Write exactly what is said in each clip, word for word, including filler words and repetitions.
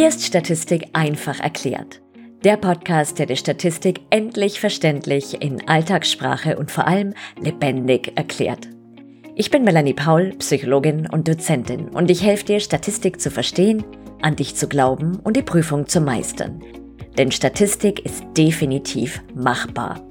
Hier ist Statistik einfach erklärt. Der Podcast, der die Statistik endlich verständlich in Alltagssprache und vor allem lebendig erklärt. Ich bin Melanie Paul, Psychologin und Dozentin und ich helfe dir, Statistik zu verstehen, an dich zu glauben und die Prüfung zu meistern. Denn Statistik ist definitiv machbar.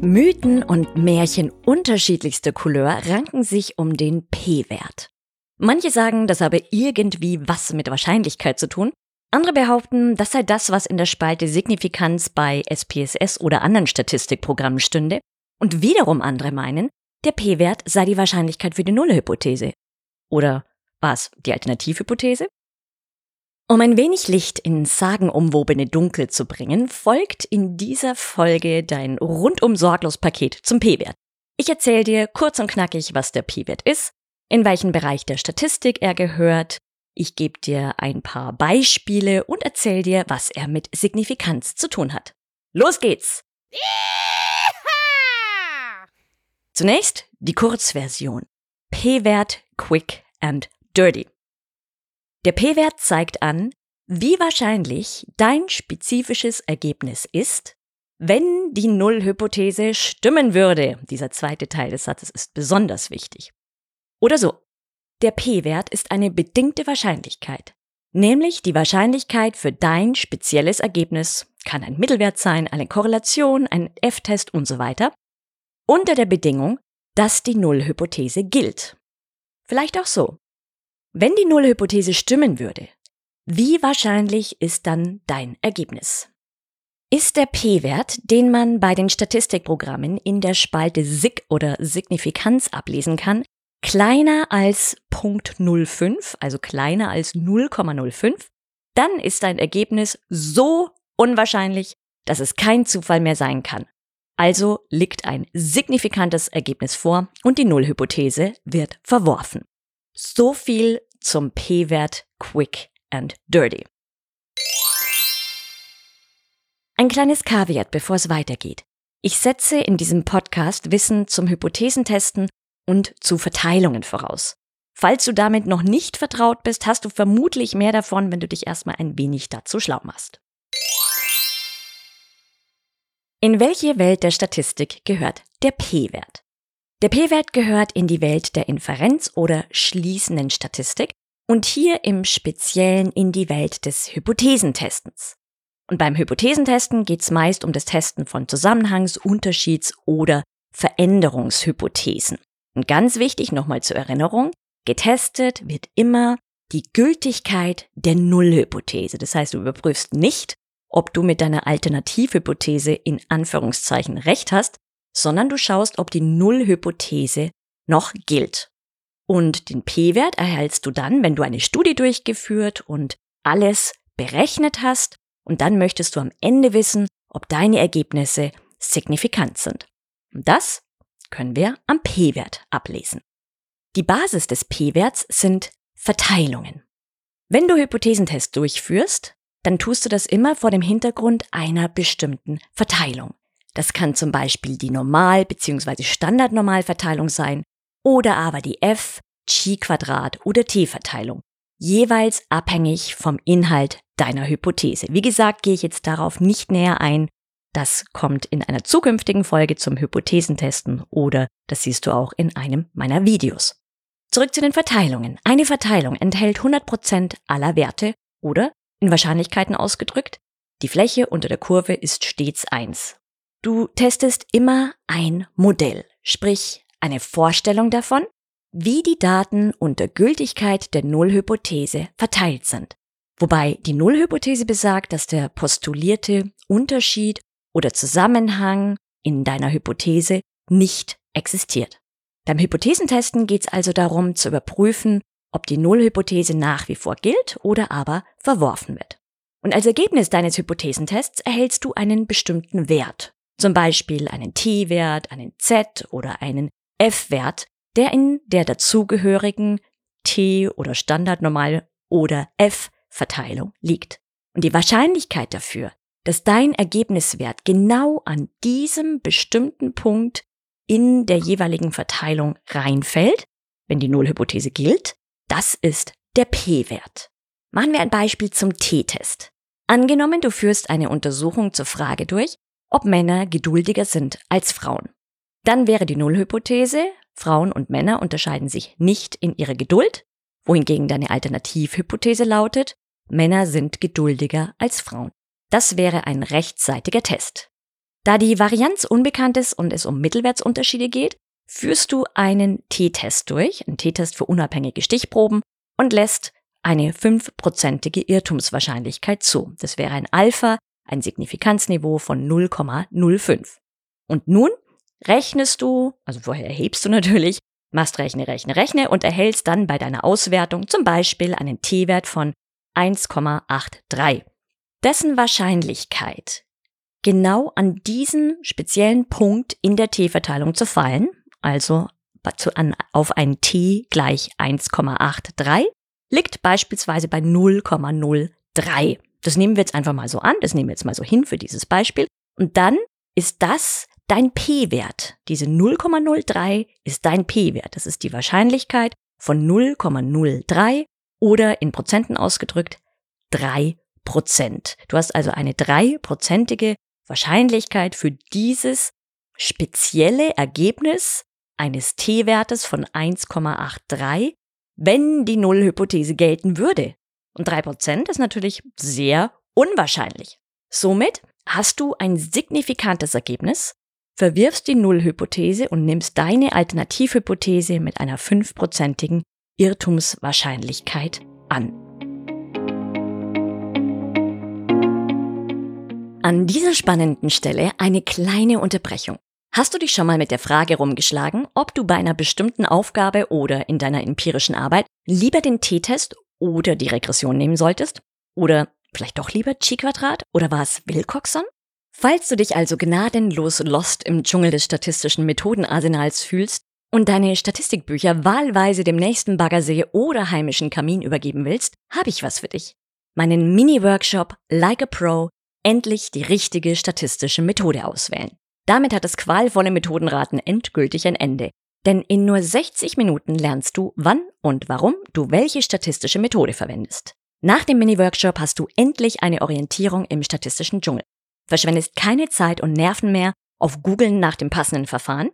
Mythen und Märchen unterschiedlichster Couleur ranken sich um den P-Wert. Manche sagen, das habe irgendwie was mit Wahrscheinlichkeit zu tun. Andere behaupten, das sei das, was in der Spalte Signifikanz bei S P S S oder anderen Statistikprogrammen stünde. Und wiederum andere meinen, der P-Wert sei die Wahrscheinlichkeit für die Null-Hypothese. Oder war es die Alternativhypothese? Um ein wenig Licht ins sagenumwobene Dunkel zu bringen, folgt in dieser Folge dein rundum sorglos Paket zum P-Wert. Ich erzähle dir kurz und knackig, was der P-Wert ist, in welchen Bereich der Statistik er gehört. Ich gebe dir ein paar Beispiele und erzähle dir, was er mit Signifikanz zu tun hat. Los geht's! Zunächst die Kurzversion. P-Wert quick and dirty. Der P-Wert zeigt an, wie wahrscheinlich dein spezifisches Ergebnis ist, wenn die Null-Hypothese stimmen würde. Dieser zweite Teil des Satzes ist besonders wichtig. Oder so, der P-Wert ist eine bedingte Wahrscheinlichkeit, nämlich die Wahrscheinlichkeit für dein spezielles Ergebnis, kann ein Mittelwert sein, eine Korrelation, ein F-Test und so weiter, unter der Bedingung, dass die Null-Hypothese gilt. Vielleicht auch so. Wenn die Null-Hypothese stimmen würde, wie wahrscheinlich ist dann dein Ergebnis? Ist der P-Wert, den man bei den Statistikprogrammen in der Spalte Sig oder Signifikanz ablesen kann, kleiner als Punkt null Komma fünf, also kleiner als null Komma null fünf, dann ist dein Ergebnis so unwahrscheinlich, dass es kein Zufall mehr sein kann. Also liegt ein signifikantes Ergebnis vor und die Null-Hypothese wird verworfen. So viel zum P-Wert quick and dirty. Ein kleines Kaviat, bevor es weitergeht. Ich setze in diesem Podcast Wissen zum Hypothesentesten und zu Verteilungen voraus. Falls du damit noch nicht vertraut bist, hast du vermutlich mehr davon, wenn du dich erstmal ein wenig dazu schlau machst. In welche Welt der Statistik gehört der P-Wert? Der P-Wert gehört in die Welt der Inferenz oder schließenden Statistik und hier im Speziellen in die Welt des Hypothesentestens. Und beim Hypothesentesten geht es meist um das Testen von Zusammenhangs-, Unterschieds- oder Veränderungshypothesen. Und ganz wichtig nochmal zur Erinnerung, getestet wird immer die Gültigkeit der Null-Hypothese. Das heißt, du überprüfst nicht, ob du mit deiner Alternativhypothese in Anführungszeichen recht hast, sondern du schaust, ob die Null-Hypothese noch gilt. Und den P-Wert erhältst du dann, wenn du eine Studie durchgeführt und alles berechnet hast und dann möchtest du am Ende wissen, ob deine Ergebnisse signifikant sind. Und das können wir am P-Wert ablesen. Die Basis des P-Werts sind Verteilungen. Wenn du Hypothesentests durchführst, dann tust du das immer vor dem Hintergrund einer bestimmten Verteilung. Das kann zum Beispiel die Normal- bzw. Standardnormalverteilung sein oder aber die F-, Chi-Quadrat- oder T-Verteilung, jeweils abhängig vom Inhalt deiner Hypothese. Wie gesagt, gehe ich jetzt darauf nicht näher ein. Das kommt in einer zukünftigen Folge zum Hypothesentesten oder das siehst du auch in einem meiner Videos. Zurück zu den Verteilungen. Eine Verteilung enthält hundert Prozent aller Werte oder, in Wahrscheinlichkeiten ausgedrückt, die Fläche unter der Kurve ist stets eins. Du testest immer ein Modell, sprich eine Vorstellung davon, wie die Daten unter Gültigkeit der Null-Hypothese verteilt sind. Wobei die Null-Hypothese besagt, dass der postulierte Unterschied oder Zusammenhang in deiner Hypothese nicht existiert. Beim Hypothesentesten geht es also darum, zu überprüfen, ob die Null-Hypothese nach wie vor gilt oder aber verworfen wird. Und als Ergebnis deines Hypothesentests erhältst du einen bestimmten Wert. Zum Beispiel einen T-Wert, einen Z- oder einen F-Wert, der in der dazugehörigen T- oder Standardnormal- oder F-Verteilung liegt. Und die Wahrscheinlichkeit dafür, dass dein Ergebniswert genau an diesem bestimmten Punkt in der jeweiligen Verteilung reinfällt, wenn die Nullhypothese gilt, das ist der P-Wert. Machen wir ein Beispiel zum T-Test. Angenommen, du führst eine Untersuchung zur Frage durch, ob Männer geduldiger sind als Frauen. Dann wäre die Nullhypothese, Frauen und Männer unterscheiden sich nicht in ihrer Geduld, wohingegen deine Alternativhypothese lautet, Männer sind geduldiger als Frauen. Das wäre ein rechtsseitiger Test. Da die Varianz unbekannt ist und es um Mittelwertsunterschiede geht, führst du einen T-Test durch, einen T-Test für unabhängige Stichproben und lässt eine fünf prozentige Irrtumswahrscheinlichkeit zu. Das wäre ein Alpha, ein Signifikanzniveau von null Komma null fünf. Und nun rechnest du, also vorher erhebst du natürlich, machst Rechne, Rechne, Rechne und erhältst dann bei deiner Auswertung zum Beispiel einen T-Wert von eins Komma dreiundachtzig. Dessen Wahrscheinlichkeit, genau an diesen speziellen Punkt in der T-Verteilung zu fallen, also auf ein T gleich eins Komma dreiundachtzig, liegt beispielsweise bei null Komma null drei. Das nehmen wir jetzt einfach mal so an, das nehmen wir jetzt mal so hin für dieses Beispiel. Und dann ist das dein P-Wert. Diese null Komma null drei ist dein P-Wert. Das ist die Wahrscheinlichkeit von null Komma null drei oder in Prozenten ausgedrückt drei Prozent. Du hast also eine drei-prozentige Wahrscheinlichkeit für dieses spezielle Ergebnis eines T-Wertes von eins Komma dreiundachtzig, wenn die Nullhypothese gelten würde. Und drei Prozent ist natürlich sehr unwahrscheinlich. Somit hast du ein signifikantes Ergebnis, verwirfst die Nullhypothese und nimmst deine Alternativhypothese mit einer fünf prozentigen Irrtumswahrscheinlichkeit an. An dieser spannenden Stelle eine kleine Unterbrechung. Hast du dich schon mal mit der Frage rumgeschlagen, ob du bei einer bestimmten Aufgabe oder in deiner empirischen Arbeit lieber den T-Test oder die Regression nehmen solltest? Oder vielleicht doch lieber Chi-Quadrat? Oder war es Wilcoxon? Falls du dich also gnadenlos lost im Dschungel des statistischen Methodenarsenals fühlst und deine Statistikbücher wahlweise dem nächsten Baggersee oder heimischen Kamin übergeben willst, habe ich was für dich. Meinen Mini-Workshop Like a Pro, endlich die richtige statistische Methode auswählen. Damit hat das qualvolle Methodenraten endgültig ein Ende. Denn in nur sechzig Minuten lernst du, wann und warum du welche statistische Methode verwendest. Nach dem Mini-Workshop hast du endlich eine Orientierung im statistischen Dschungel. Verschwendest keine Zeit und Nerven mehr auf Googeln nach dem passenden Verfahren,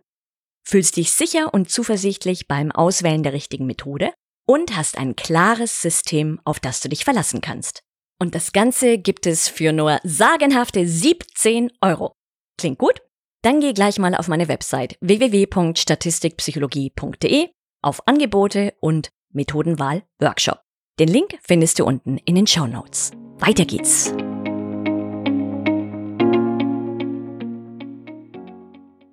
fühlst dich sicher und zuversichtlich beim Auswählen der richtigen Methode und hast ein klares System, auf das du dich verlassen kannst. Und das Ganze gibt es für nur sagenhafte siebzehn Euro. Klingt gut? Dann geh gleich mal auf meine Website w w w punkt statistikpsychologie punkt d e auf Angebote und Methodenwahl-Workshop. Den Link findest du unten in den Shownotes. Weiter geht's!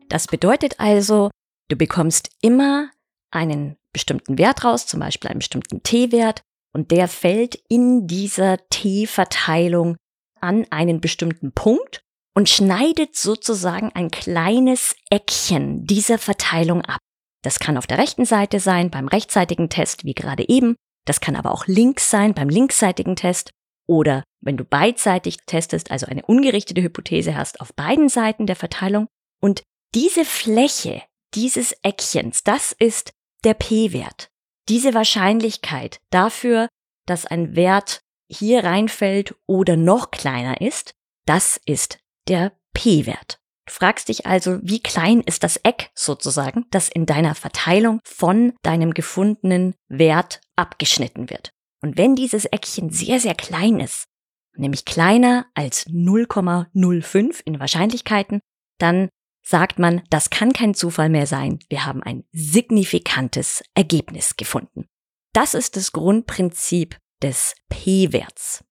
Das bedeutet also, du bekommst immer einen bestimmten Wert raus, zum Beispiel einen bestimmten T-Wert, und der fällt in dieser T-Verteilung an einen bestimmten Punkt und schneidet sozusagen ein kleines Eckchen dieser Verteilung ab. Das kann auf der rechten Seite sein, beim rechtsseitigen Test, wie gerade eben. Das kann aber auch links sein, beim linksseitigen Test. Oder wenn du beidseitig testest, also eine ungerichtete Hypothese hast, auf beiden Seiten der Verteilung. Und diese Fläche dieses Eckchens, das ist der P-Wert. Diese Wahrscheinlichkeit dafür, dass ein Wert hier reinfällt oder noch kleiner ist, das ist der P-Wert. Du fragst dich also, wie klein ist das Eck sozusagen, das in deiner Verteilung von deinem gefundenen Wert abgeschnitten wird. Und wenn dieses Eckchen sehr, sehr klein ist, nämlich kleiner als null Komma null fünf in Wahrscheinlichkeiten, dann sagt man, das kann kein Zufall mehr sein. Wir haben ein signifikantes Ergebnis gefunden. Das ist das Grundprinzip des P-Werts.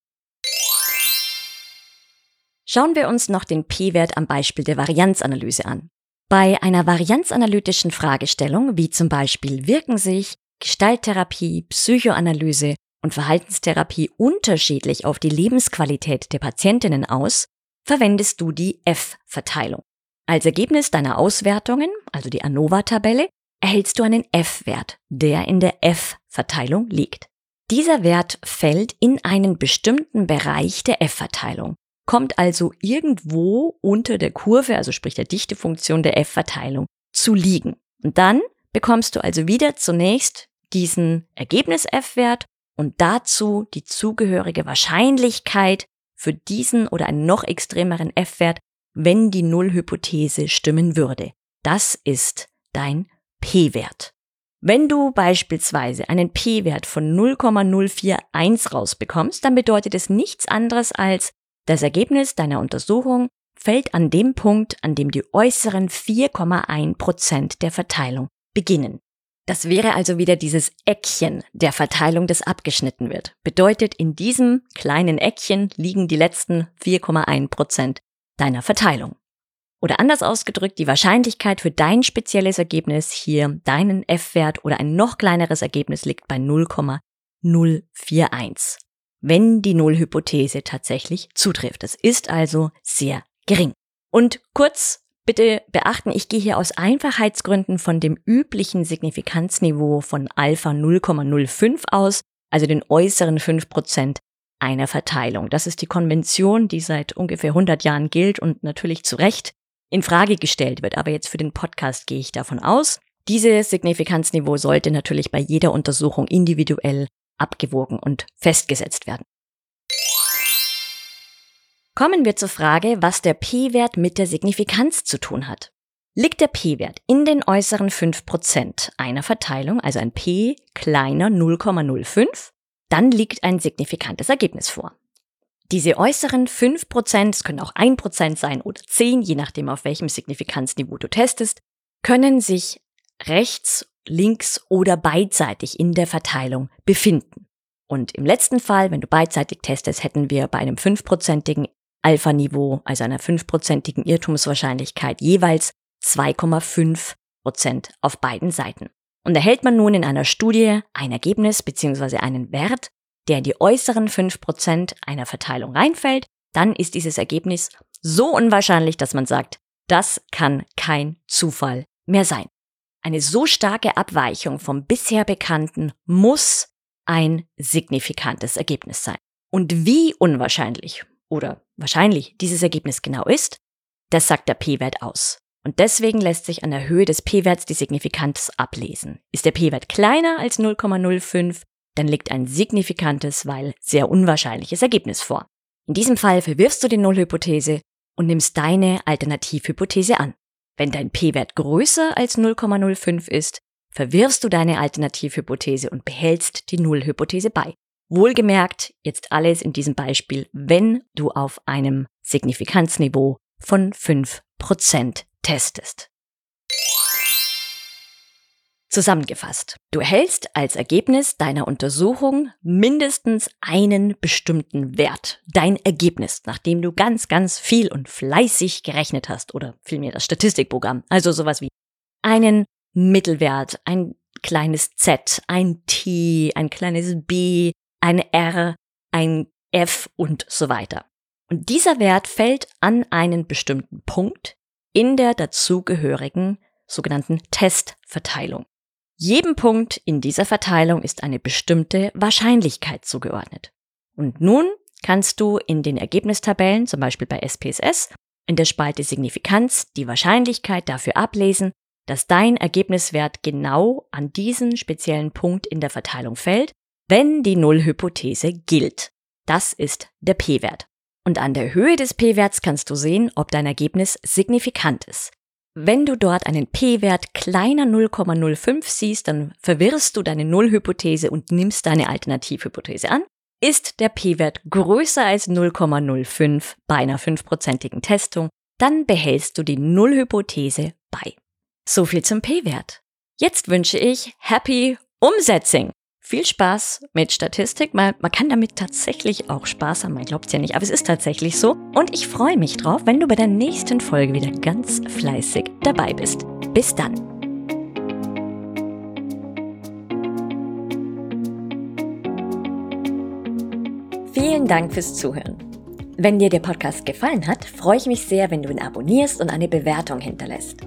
Schauen wir uns noch den P-Wert am Beispiel der Varianzanalyse an. Bei einer varianzanalytischen Fragestellung, wie zum Beispiel wirken sich Gestalttherapie, Psychoanalyse und Verhaltenstherapie unterschiedlich auf die Lebensqualität der Patientinnen aus, verwendest du die F-Verteilung. Als Ergebnis deiner Auswertungen, also die ANOVA-Tabelle, erhältst du einen F-Wert, der in der F-Verteilung liegt. Dieser Wert fällt in einen bestimmten Bereich der F-Verteilung, kommt also irgendwo unter der Kurve, also sprich der Dichtefunktion der F-Verteilung, zu liegen. Und dann bekommst du also wieder zunächst diesen Ergebnis-F-Wert und dazu die zugehörige Wahrscheinlichkeit für diesen oder einen noch extremeren F-Wert, wenn die Nullhypothese stimmen würde. Das ist dein P-Wert. Wenn du beispielsweise einen P-Wert von null Komma null vier eins rausbekommst, dann bedeutet es nichts anderes als, das Ergebnis deiner Untersuchung fällt an dem Punkt, an dem die äußeren vier Komma eins Prozent der Verteilung beginnen. Das wäre also wieder dieses Eckchen der Verteilung, das abgeschnitten wird. Bedeutet, in diesem kleinen Eckchen liegen die letzten vier Komma eins Prozent deiner Verteilung. Oder anders ausgedrückt, die Wahrscheinlichkeit für dein spezielles Ergebnis hier, deinen F-Wert oder ein noch kleineres Ergebnis liegt bei null Komma null vier eins, wenn die Nullhypothese tatsächlich zutrifft. Es ist also sehr gering. Und kurz bitte beachten, ich gehe hier aus Einfachheitsgründen von dem üblichen Signifikanzniveau von Alpha null Komma null fünf aus, also den äußeren fünf Prozent einer Verteilung. Das ist die Konvention, die seit ungefähr hundert Jahren gilt und natürlich zu Recht in Frage gestellt wird, aber jetzt für den Podcast gehe ich davon aus. Dieses Signifikanzniveau sollte natürlich bei jeder Untersuchung individuell abgewogen und festgesetzt werden. Kommen wir zur Frage, was der P-Wert mit der Signifikanz zu tun hat. Liegt der P-Wert in den äußeren fünf Prozent einer Verteilung, also ein P kleiner null Komma null fünf, dann liegt ein signifikantes Ergebnis vor. Diese äußeren fünf Prozent, es können auch ein Prozent sein oder zehn, je nachdem auf welchem Signifikanzniveau du testest, können sich rechts, links oder beidseitig in der Verteilung befinden. Und im letzten Fall, wenn du beidseitig testest, hätten wir bei einem fünf-prozentigen Alpha-Niveau, also einer fünf-prozentigen Irrtumswahrscheinlichkeit, jeweils zwei Komma fünf Prozent auf beiden Seiten. Und erhält man nun in einer Studie ein Ergebnis bzw. einen Wert, der in die äußeren fünf Prozent einer Verteilung reinfällt, dann ist dieses Ergebnis so unwahrscheinlich, dass man sagt, das kann kein Zufall mehr sein. Eine so starke Abweichung vom bisher Bekannten muss ein signifikantes Ergebnis sein. Und wie unwahrscheinlich oder wahrscheinlich dieses Ergebnis genau ist, das sagt der P-Wert aus. Und deswegen lässt sich an der Höhe des P-Werts die Signifikanz ablesen. Ist der P-Wert kleiner als null Komma null fünf, dann liegt ein signifikantes, weil sehr unwahrscheinliches Ergebnis vor. In diesem Fall verwirfst du die Nullhypothese und nimmst deine Alternativhypothese an. Wenn dein P-Wert größer als null Komma null fünf ist, verwirfst du deine Alternativhypothese und behältst die Nullhypothese bei. Wohlgemerkt, jetzt alles in diesem Beispiel, wenn du auf einem Signifikanzniveau von fünf Prozent testest. Zusammengefasst, du erhältst als Ergebnis deiner Untersuchung mindestens einen bestimmten Wert. Dein Ergebnis, nachdem du ganz, ganz viel und fleißig gerechnet hast oder vielmehr das Statistikprogramm. Also sowas wie einen Mittelwert, ein kleines Z, ein T, ein kleines B, ein R, ein F und so weiter. Und dieser Wert fällt an einen bestimmten Punkt in der dazugehörigen sogenannten Testverteilung. Jedem Punkt in dieser Verteilung ist eine bestimmte Wahrscheinlichkeit zugeordnet. Und nun kannst du in den Ergebnistabellen, zum Beispiel bei S P S S, in der Spalte Signifikanz die Wahrscheinlichkeit dafür ablesen, dass dein Ergebniswert genau an diesen speziellen Punkt in der Verteilung fällt, wenn die Nullhypothese gilt. Das ist der P-Wert. Und an der Höhe des P-Werts kannst du sehen, ob dein Ergebnis signifikant ist. Wenn du dort einen P-Wert kleiner null Komma null fünf siehst, dann verwirrst du deine Nullhypothese und nimmst deine Alternativhypothese an. Ist der P-Wert größer als null Komma null fünf bei einer fünf-prozentigen Testung, dann behältst du die Nullhypothese bei. So viel zum P-Wert. Jetzt wünsche ich Happy Umsetzing. Viel Spaß mit Statistik. Man, man kann damit tatsächlich auch Spaß haben. Man glaubt es ja nicht, aber es ist tatsächlich so. Und ich freue mich drauf, wenn du bei der nächsten Folge wieder ganz fleißig dabei bist. Bis dann. Vielen Dank fürs Zuhören. Wenn dir der Podcast gefallen hat, freue ich mich sehr, wenn du ihn abonnierst und eine Bewertung hinterlässt.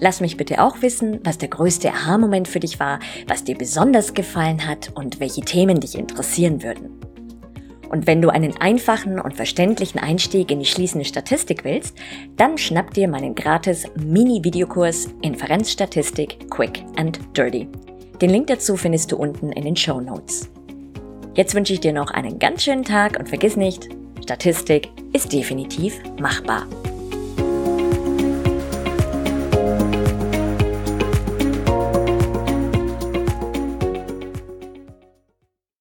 Lass mich bitte auch wissen, was der größte Aha-Moment für dich war, was dir besonders gefallen hat und welche Themen dich interessieren würden. Und wenn du einen einfachen und verständlichen Einstieg in die schließende Statistik willst, dann schnapp dir meinen gratis Mini-Videokurs Inferenzstatistik Quick and Dirty. Den Link dazu findest du unten in den Shownotes. Jetzt wünsche ich dir noch einen ganz schönen Tag und vergiss nicht, Statistik ist definitiv machbar.